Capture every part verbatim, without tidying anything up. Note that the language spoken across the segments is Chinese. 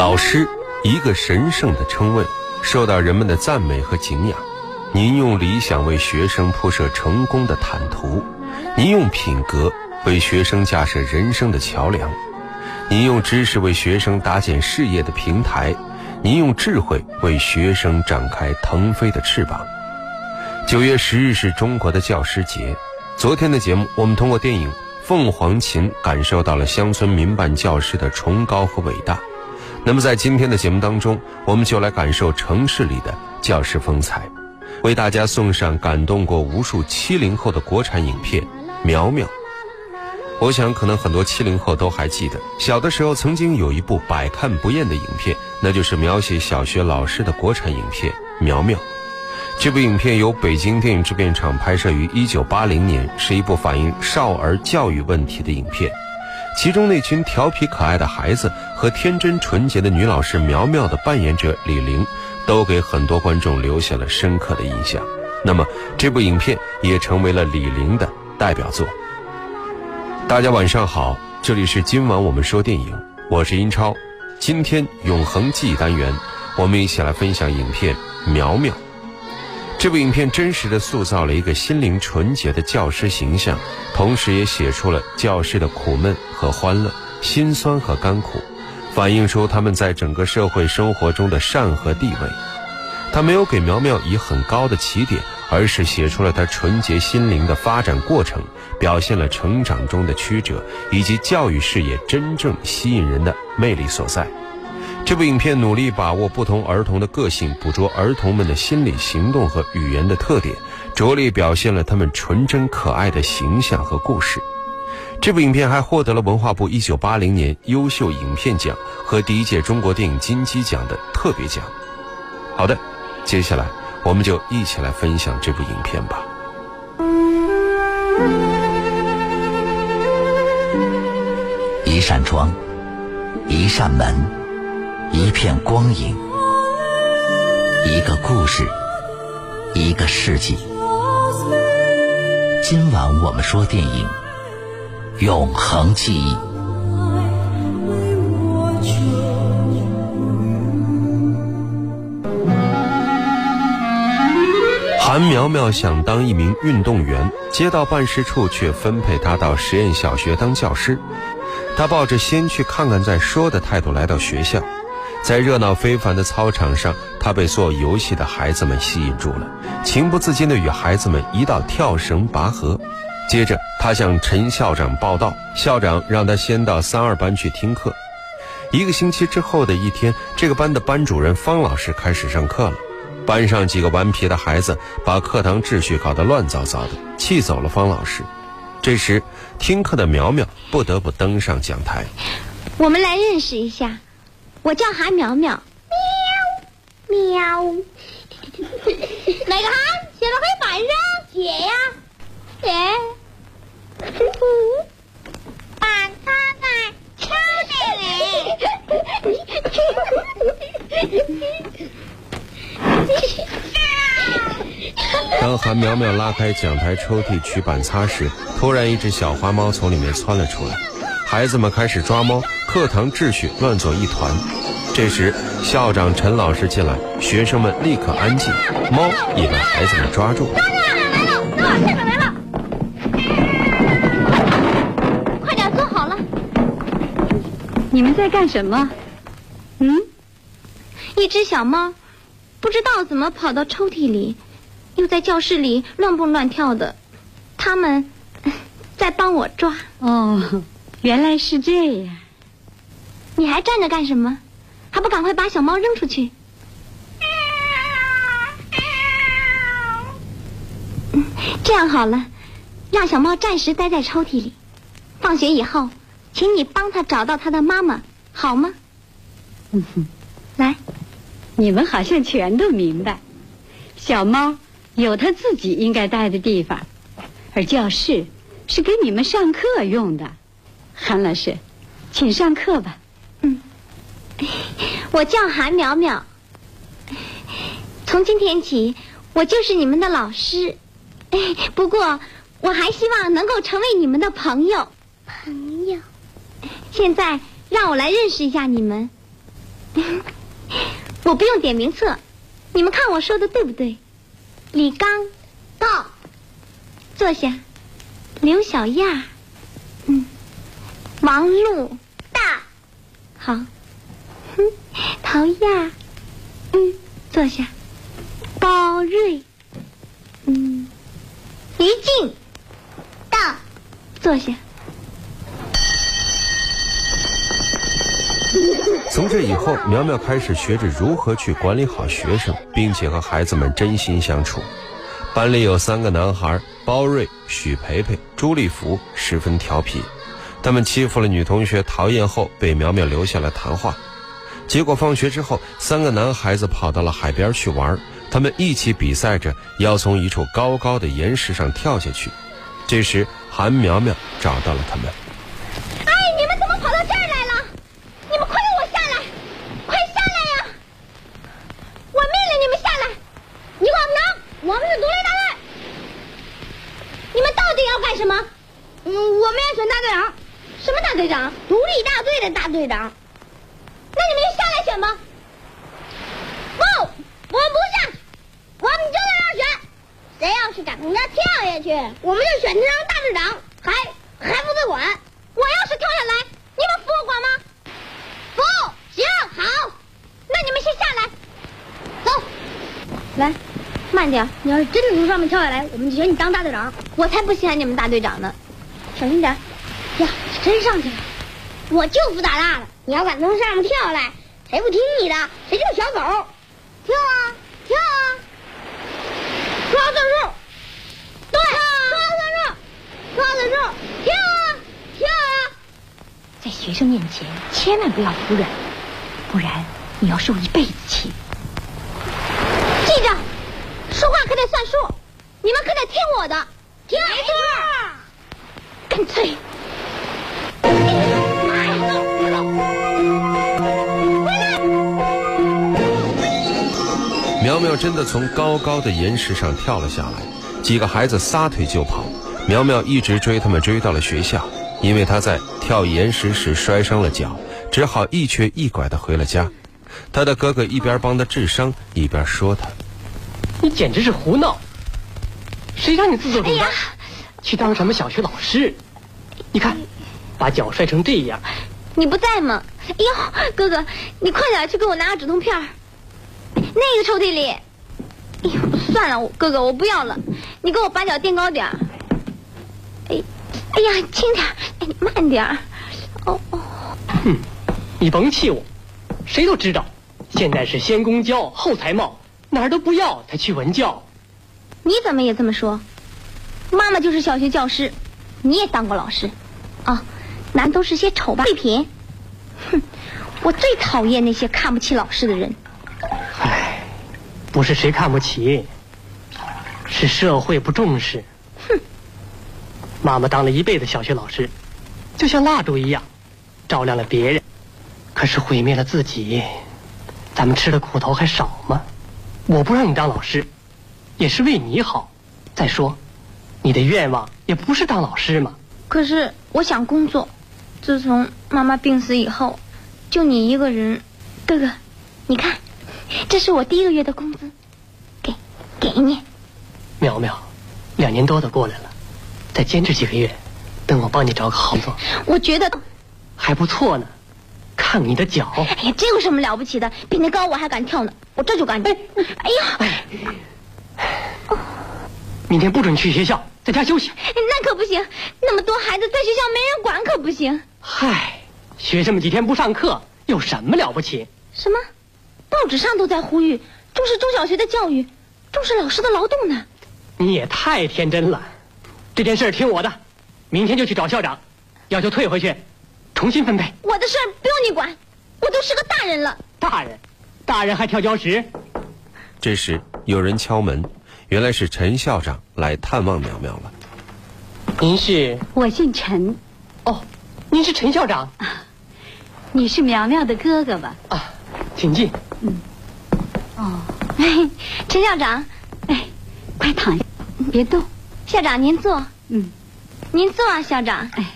老师，一个神圣的称谓，受到人们的赞美和敬仰。您用理想为学生铺设成功的坦途，您用品格为学生架设人生的桥梁，您用知识为学生搭建事业的平台，您用智慧为学生展开腾飞的翅膀。九月十日是中国的教师节。昨天的节目，我们通过电影《凤凰琴》感受到了乡村民办教师的崇高和伟大。那么在今天的节目当中，我们就来感受城市里的教师风采，为大家送上感动过无数七零后的国产影片《苗苗》。我想可能很多七零后都还记得，小的时候曾经有一部百看不厌的影片，那就是描写小学老师的国产影片《苗苗》。这部影片由北京电影制片厂拍摄于一九八零年，是一部反映少儿教育问题的影片。其中那群调皮可爱的孩子和天真纯洁的女老师苗苗的扮演者李玲，都给很多观众留下了深刻的印象。那么这部影片也成为了李玲的代表作。大家晚上好，这里是今晚我们说电影，我是殷超。今天永恒记忆单元，我们一起来分享影片《苗苗》。这部影片真实地塑造了一个心灵纯洁的教师形象，同时也写出了教师的苦闷和欢乐、辛酸和甘苦，反映出他们在整个社会生活中的善和地位。他没有给苗苗以很高的起点，而是写出了他纯洁心灵的发展过程，表现了成长中的曲折，以及教育事业真正吸引人的魅力所在。这部影片努力把握不同儿童的个性，捕捉儿童们的心理、行动和语言的特点，着力表现了他们纯真可爱的形象和故事。这部影片还获得了文化部一九八零年优秀影片奖和第一届中国电影金鸡奖的特别奖。好的，接下来我们就一起来分享这部影片吧。一扇窗，一扇门，一片光影，一个故事，一个世纪。今晚我们说电影，永恒记忆。韩苗苗想当一名运动员，街道办事处却分配她到实验小学当教师。她抱着先去看看再说的态度来到学校，在热闹非凡的操场上，她被做游戏的孩子们吸引住了，情不自禁地与孩子们一道跳绳拔河。接着她向陈校长报到，校长让她先到三二班去听课。一个星期之后的一天，这个班的班主任方老师开始上课了。班上几个顽皮的孩子把课堂秩序搞得乱糟糟的，气走了方老师。这时听课的苗苗不得不登上讲台。我们来认识一下，我叫韩苗苗。喵喵，哪个韩写到黑板上？写呀写。板擦在车里嘞。当韩苗苗拉开讲台抽屉取板擦时，突然一只小花猫从里面窜了出来，孩子们开始抓猫，课堂秩序乱作一团。这时校长陈老师进来，学生们立刻安静，猫也把孩子们抓住。来了来了，快点坐好了。你们在干什么？嗯，一只小猫不知道怎么跑到抽屉里，又在教室里乱蹦乱跳的，他们在帮我抓。哦，原来是这样。你还站着干什么？还不赶快把小猫扔出去！嗯，这样好了，让小猫暂时待在抽屉里。放学以后，请你帮它找到它的妈妈，好吗？嗯哼，来。你们好像全都明白，小猫有它自己应该待的地方，而教室是给你们上课用的。韩老师，请上课吧。嗯，我叫韩苗苗，从今天起我就是你们的老师，不过我还希望能够成为你们的朋友。朋友，现在让我来认识一下你们。我不用点名册，你们看我说的对不对？李刚，到，坐下。刘小亚，嗯，王璐，到，好。哼，陶亚，嗯，坐下。包瑞，嗯，于静，到，坐下。 从这以后，苗苗开始学着如何去管理好学生，并且和孩子们真心相处。班里有三个男孩，包瑞、许培培、朱立福，十分调皮。他们欺负了女同学陶燕后，被苗苗留下来谈话。结果放学之后，三个男孩子跑到了海边去玩，他们一起比赛着要从一处高高的岩石上跳下去。这时，韩苗苗找到了他们。 队长，独立大队的大队长，那你们下来选吧。不，我们不下，我们真的要选。谁要是敢跟他跳下去，我们就选他当大队长，还还负责管。我要是跳下来，你们服我管吗？服。行，好，那你们先下来。走，来，慢点。你要是真的从上面跳下来，我们就选你当大队长。我才不稀罕你们大队长呢。小心点。 呀，真上去了！我就不打蜡了。你要敢从上面跳下来，谁不听你的，谁就是小狗。跳啊，跳啊！抓算数，对，抓算数，抓算数，跳啊，跳啊！在学生面前千万不要服软，不然你要受一辈子气。记着，说话可得算数，你们可得听我的，听没错。干脆。 苗苗真的从高高的岩石上跳了下来，几个孩子撒腿就跑，苗苗一直追他们，追到了学校。因为她在跳岩石时摔伤了脚，只好一瘸一拐地回了家。她的哥哥一边帮她治伤，一边说她：“你简直是胡闹！谁让你自作主张去当什么小学老师？你看，把脚摔成这样。” 你不在吗？哎呦，哥哥，你快点去给我拿个止痛片儿，那个抽屉里。哎呦，算了，哥哥，我不要了，你给我把脚垫高点儿。哎，哎呀，轻点儿，哎，你慢点儿。哦哦。嗯，你甭气我，谁都知道，现在是先公教后才貌，哪儿都不要才去文教。你怎么也这么说？妈妈就是小学教师，你也当过老师，啊。 难都是些丑八怪，哼！我最讨厌那些看不起老师的人。唉，不是谁看不起，是社会不重视。哼！妈妈当了一辈子小学老师，就像蜡烛一样，照亮了别人，可是毁灭了自己。咱们吃的苦头还少吗？我不让你当老师，也是为你好。再说，你的愿望也不是当老师嘛。可是我想工作。 自从妈妈病死以后，就你一个人，哥哥，你看，这是我第一个月的工资，给给你。苗苗，两年多的过来了，再坚持几个月，等我帮你找个好工作。我觉得还不错呢，看你的脚。哎呀，这有什么了不起的？比你高我还敢跳呢，我这就敢。哎呀！哎哦、明天不准去学校，在家休息。那可不行，那么多孩子在学校没人管，可不行。 嗨，学生们几天不上课有什么了不起？什么？报纸上都在呼吁重视中小学的教育，重视老师的劳动呢。你也太天真了！这件事听我的，明天就去找校长，要求退回去，重新分配。我的事儿不用你管，我都是个大人了。大人，大人还跳礁石？这时有人敲门，原来是陈校长来探望苗苗了。您是？我姓陈。哦。 您是陈校长，啊、你是苗苗的哥哥吧？啊，请进。嗯，哦，哎，陈校长，哎，快躺下，别动。校长您坐。嗯，您坐啊，校长。哎，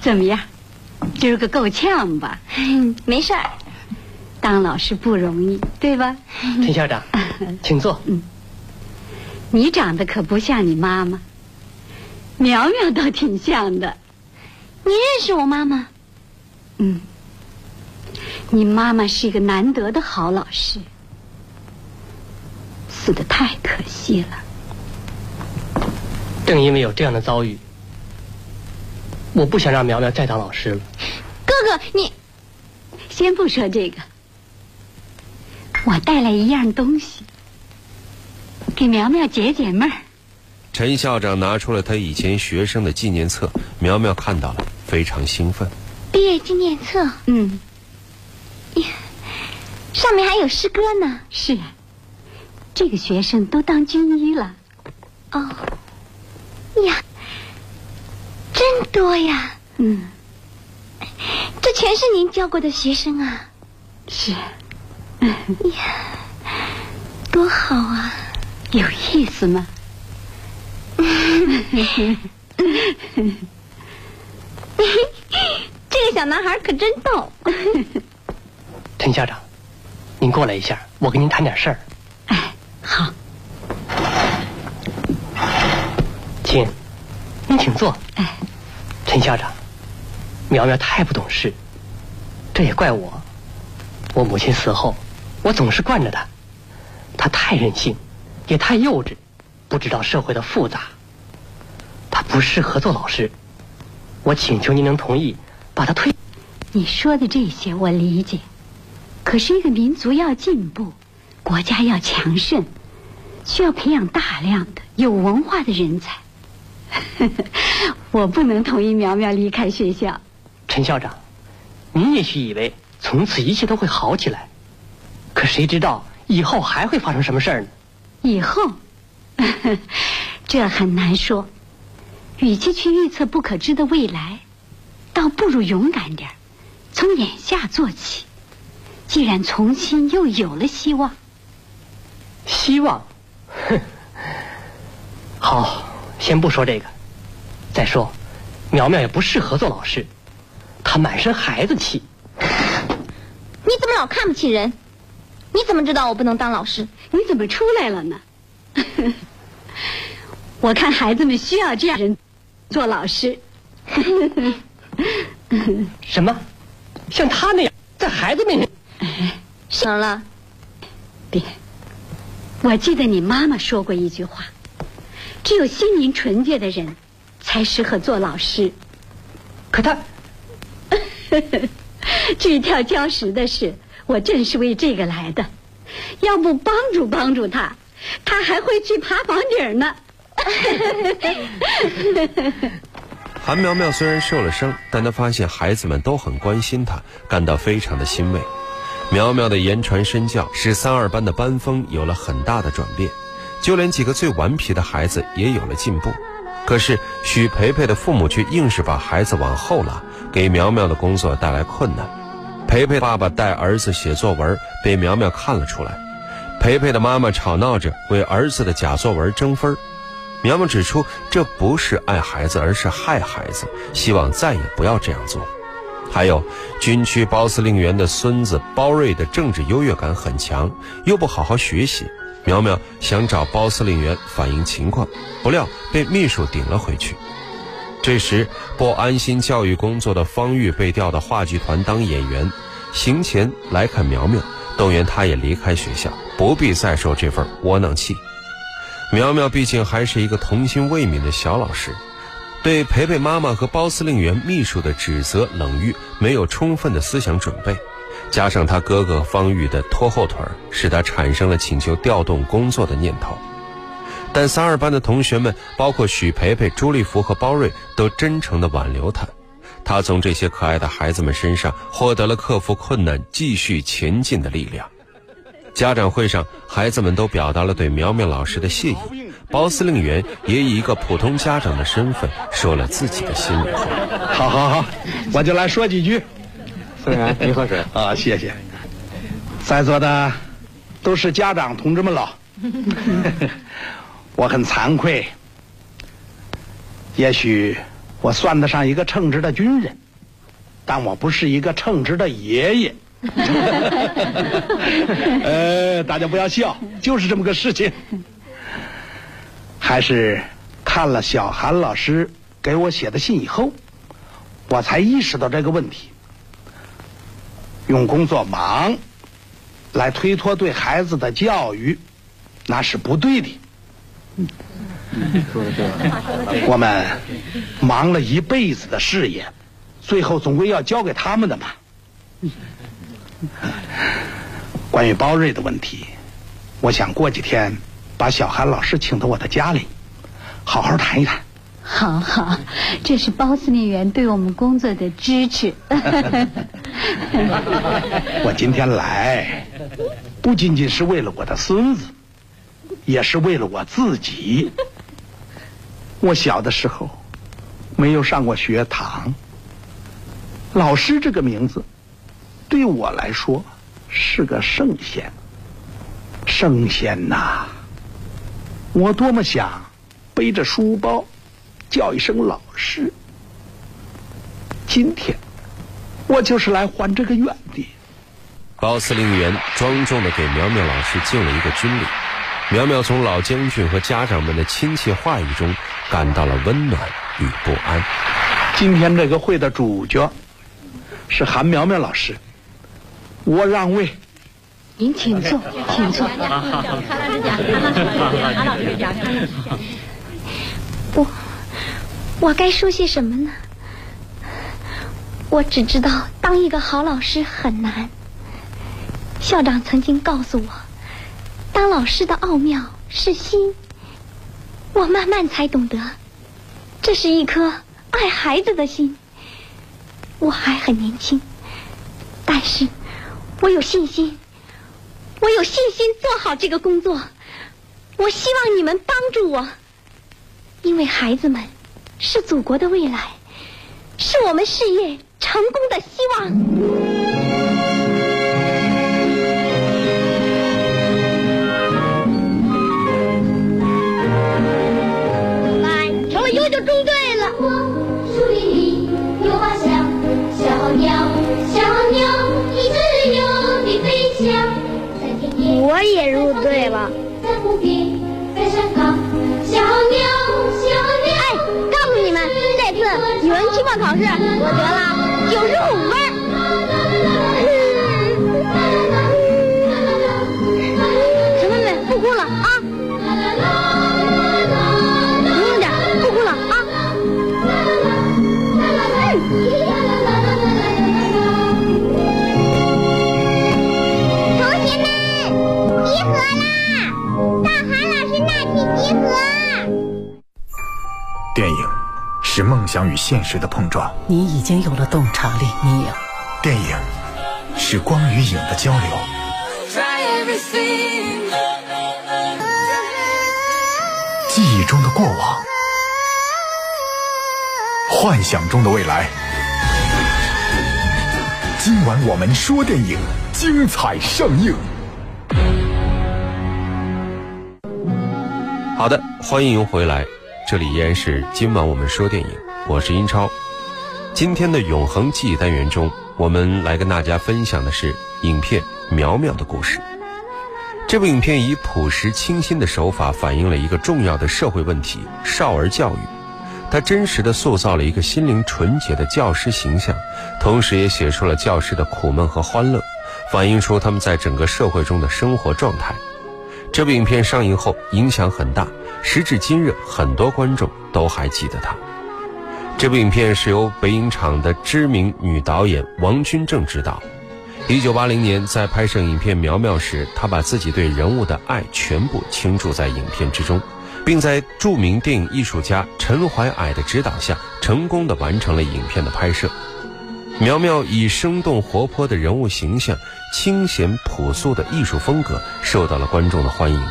怎么样？今儿个够呛吧？没事儿。当老师不容易，对吧？陈校长，请坐。嗯，你长得可不像你妈妈，苗苗倒挺像的。你认识我妈妈？嗯，你妈妈是一个难得的好老师，死得太可惜了。正因为有这样的遭遇，我不想让苗苗再当老师了。哥哥，你先不说这个，我带来一样东西给苗苗解解闷儿。陈校长拿出了他以前学生的纪念册，苗苗看到了，非常兴奋。毕业纪念册，嗯，上面还有诗歌呢。是啊，这个学生都当军医了。哦，呀，真多呀！嗯，这全是您教过的学生啊。是，嗯、呀，多好啊！有意思吗？这个小男孩可真逗。陈校长，您过来一下，我跟您谈点事儿。哎，好，请您请坐。哎，陈校长，苗苗太不懂事，这也怪我。我母亲死后，我总是惯着她，她太任性，也太幼稚，不知道社会的复杂，他不适合做老师。我请求您能同意把他推。你说的这些我理解，可是一个民族要进步，国家要强盛，需要培养大量的有文化的人才。我不能同意苗苗离开学校。陈校长，您也许以为从此一切都会好起来，可谁知道以后还会发生什么事儿呢？以后这很难说，与其去预测不可知的未来，倒不如勇敢点，从眼下做起。既然重新又有了希望，希望，哼，好，先不说这个。再说，苗苗也不适合做老师，她满身孩子气。你怎么老看不起人？你怎么知道我不能当老师？你怎么出来了呢？我看孩子们需要这样人做老师。什么？像他那样在孩子面前？行了，别。我记得你妈妈说过一句话：只有心灵纯洁的人才适合做老师。可他，至于跳礁石的事，我正是为这个来的，要不帮助帮助他，他还会去爬房顶呢。韩苗苗虽然受了伤，但她发现孩子们都很关心她，感到非常的欣慰。苗苗的言传身教使三二班的班风有了很大的转变，就连几个最顽皮的孩子也有了进步。可是许培培的父母却硬是把孩子往后拉，给苗苗的工作带来困难。培培爸爸带儿子写作文被苗苗看了出来，培培的妈妈吵闹着为儿子的假作文争分。苗苗指出，这不是爱孩子，而是害孩子，希望再也不要这样做。还有军区包司令员的孙子包瑞的政治优越感很强，又不好好学习。苗苗想找包司令员反映情况，不料被秘书顶了回去。这时不安心教育工作的方玉被调到话剧团当演员，行前来看苗苗，动员他也离开学校，不必再受这份窝囊气。苗苗毕竟还是一个童心未泯的小老师，对培培妈妈和包司令员秘书的指责冷遇没有充分的思想准备，加上他哥哥方玉的拖后腿，使他产生了请求调动工作的念头。但三二班的同学们，包括许培培、朱立福和包瑞，都真诚地挽留他。他从这些可爱的孩子们身上获得了克服困难继续前进的力量。家长会上，孩子们都表达了对苗苗老师的谢意，包司令员也以一个普通家长的身份说了自己的心里话。好好好，我就来说几句。司令员，您喝水啊。谢谢。在座的都是家长同志们老，我很惭愧，也许我算得上一个称职的军人，但我不是一个称职的爷爷。呃，大家不要笑，就是这么个事情。还是看了小韩老师给我写的信以后，我才意识到这个问题。用工作忙来推脱对孩子的教育，那是不对的。嗯，说的对。我们忙了一辈子的事业，最后总归要交给他们的嘛。关于包瑞的问题，我想过几天把小韩老师请到我的家里，好好谈一谈。好好，这是包司令员对我们工作的支持。我今天来，不仅仅是为了我的孙子，也是为了我自己。我小的时候没有上过学堂，老师这个名字对我来说是个圣贤。圣贤呐，我多么想背着书包叫一声老师。今天我就是来还这个愿的。包司令员庄重地给苗苗老师敬了一个军礼。苗苗从老将军和家长们的亲切话语中感到了温暖与不安。今天这个会的主角是韩苗苗老师，我让位。您请坐，请坐。我我该说些什么呢？我只知道当一个好老师很难。校长曾经告诉我，当老师的奥妙是心。我慢慢才懂得，这是一颗爱孩子的心。我还很年轻，但是我有信心，我有信心做好这个工作。我希望你们帮助我，因为孩子们是祖国的未来，是我们事业成功的希望。我也入队了。哎，告诉你们，这次语文期末考试我得了九十五分。小妹妹，不哭了啊！勇敢点，不哭了啊！电影是梦想与现实的碰撞，你已经有了洞察力，你有。电影是光与影的交流，记忆中的过往，幻想中的未来。今晚我们说电影，精彩上映。好的，欢迎回来，这里依然是今晚我们说电影，我是殷超。今天的永恒记忆单元中，我们来跟大家分享的是影片《苗苗的故事》。这部影片以朴实清新的手法反映了一个重要的社会问题——少儿教育。它真实地塑造了一个心灵纯洁的教师形象，同时也写出了教师的苦闷和欢乐，反映出他们在整个社会中的生活状态。这部影片上映后影响很大，时至今日很多观众都还记得它。这部影片是由北影厂的知名女导演王君正执导。一九八零年，在拍摄影片《苗苗》时，她把自己对人物的爱全部倾注在影片之中，并在著名电影艺术家陈怀蔼的指导下，成功地完成了影片的拍摄。苗苗以生动活泼的人物形象、清闲朴素的艺术风格受到了观众的欢迎。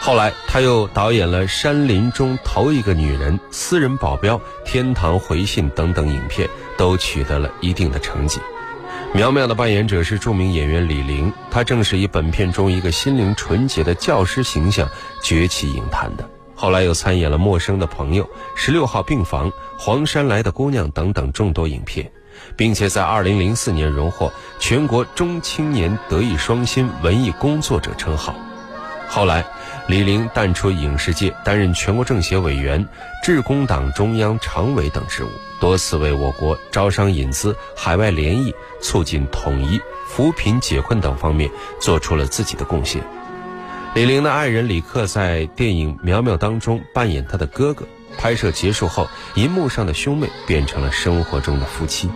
后来他又导演了《山林中头一个女人》《私人保镖》《天堂回信》等等影片，都取得了一定的成绩。苗苗的扮演者是著名演员李玲，她正是以本片中一个心灵纯洁的教师形象崛起影坛的。后来又参演了《陌生的朋友》《十六号病房》《黄山来的姑娘》等等众多影片，并且在二零零四年荣获全国中青年德艺双馨文艺工作者称号。后来李玲淡出影视界，担任全国政协委员、致公党中央常委等职务，多次为我国招商引资、海外联谊、促进统一、扶贫解困等方面做出了自己的贡献。李玲的爱人李克在电影《苗苗》当中扮演她的哥哥，拍摄结束后，银幕上的兄妹变成了生活中的夫妻。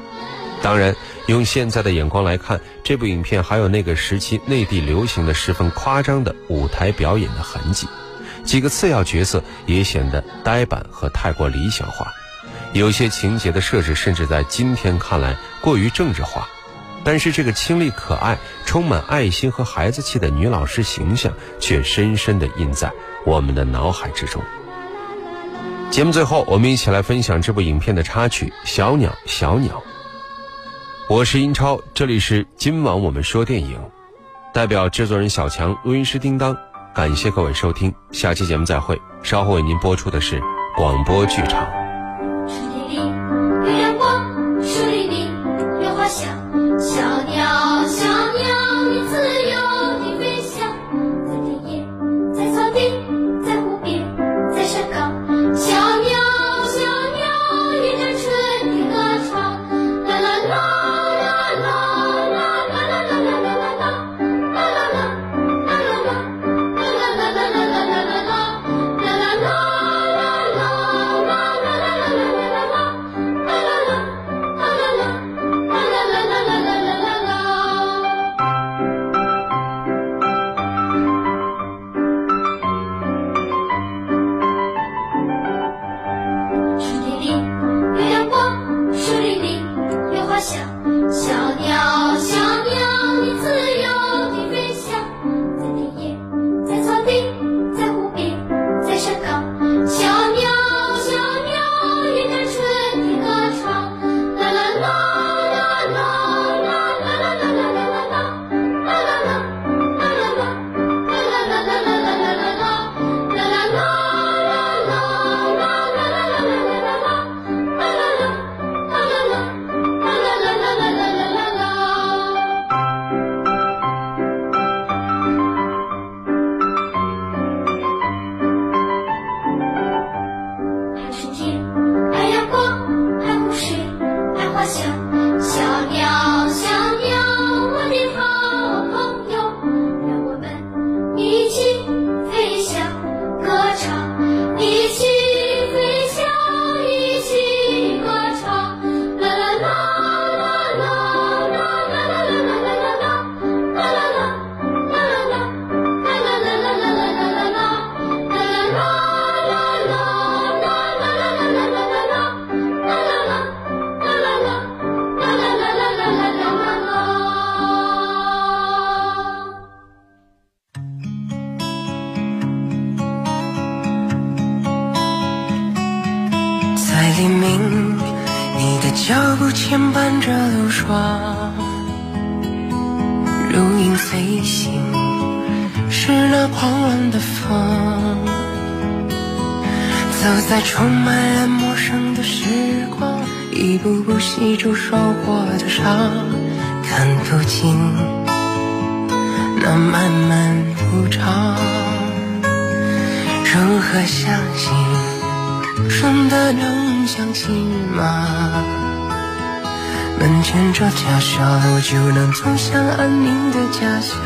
当然，用现在的眼光来看，这部影片还有那个时期内地流行的十分夸张的舞台表演的痕迹，几个次要角色也显得呆板和太过理想化，有些情节的设置甚至在今天看来过于政治化。但是这个清丽可爱、充满爱心和孩子气的女老师形象却深深地印在我们的脑海之中。节目最后，我们一起来分享这部影片的插曲《小鸟小鸟》。我是殷超，这里是今晚我们说电影，代表制作人小强、录音师叮当，感谢各位收听，下期节目再会。稍后为您播出的是广播剧场。树林里有阳光，树林里有花香，小鸟小鸟你自由地飞翔，在田野，在草地，在湖边，在山岗，小鸟小鸟迎着春天歌唱，啦啦啦。黎明，你的脚步牵绊着流霜，如影飞行，是那狂乱的风。走在充满了陌生的时光，一步步细数受过的伤，看不清那漫漫无常，如何相信？真的能相信吗？能牵着条小路就能通向安宁的家乡，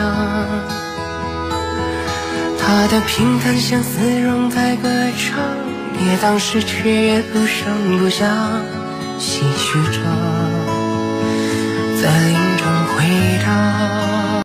他的平淡相思融在歌唱，也当是却也不声不响，唏嘘着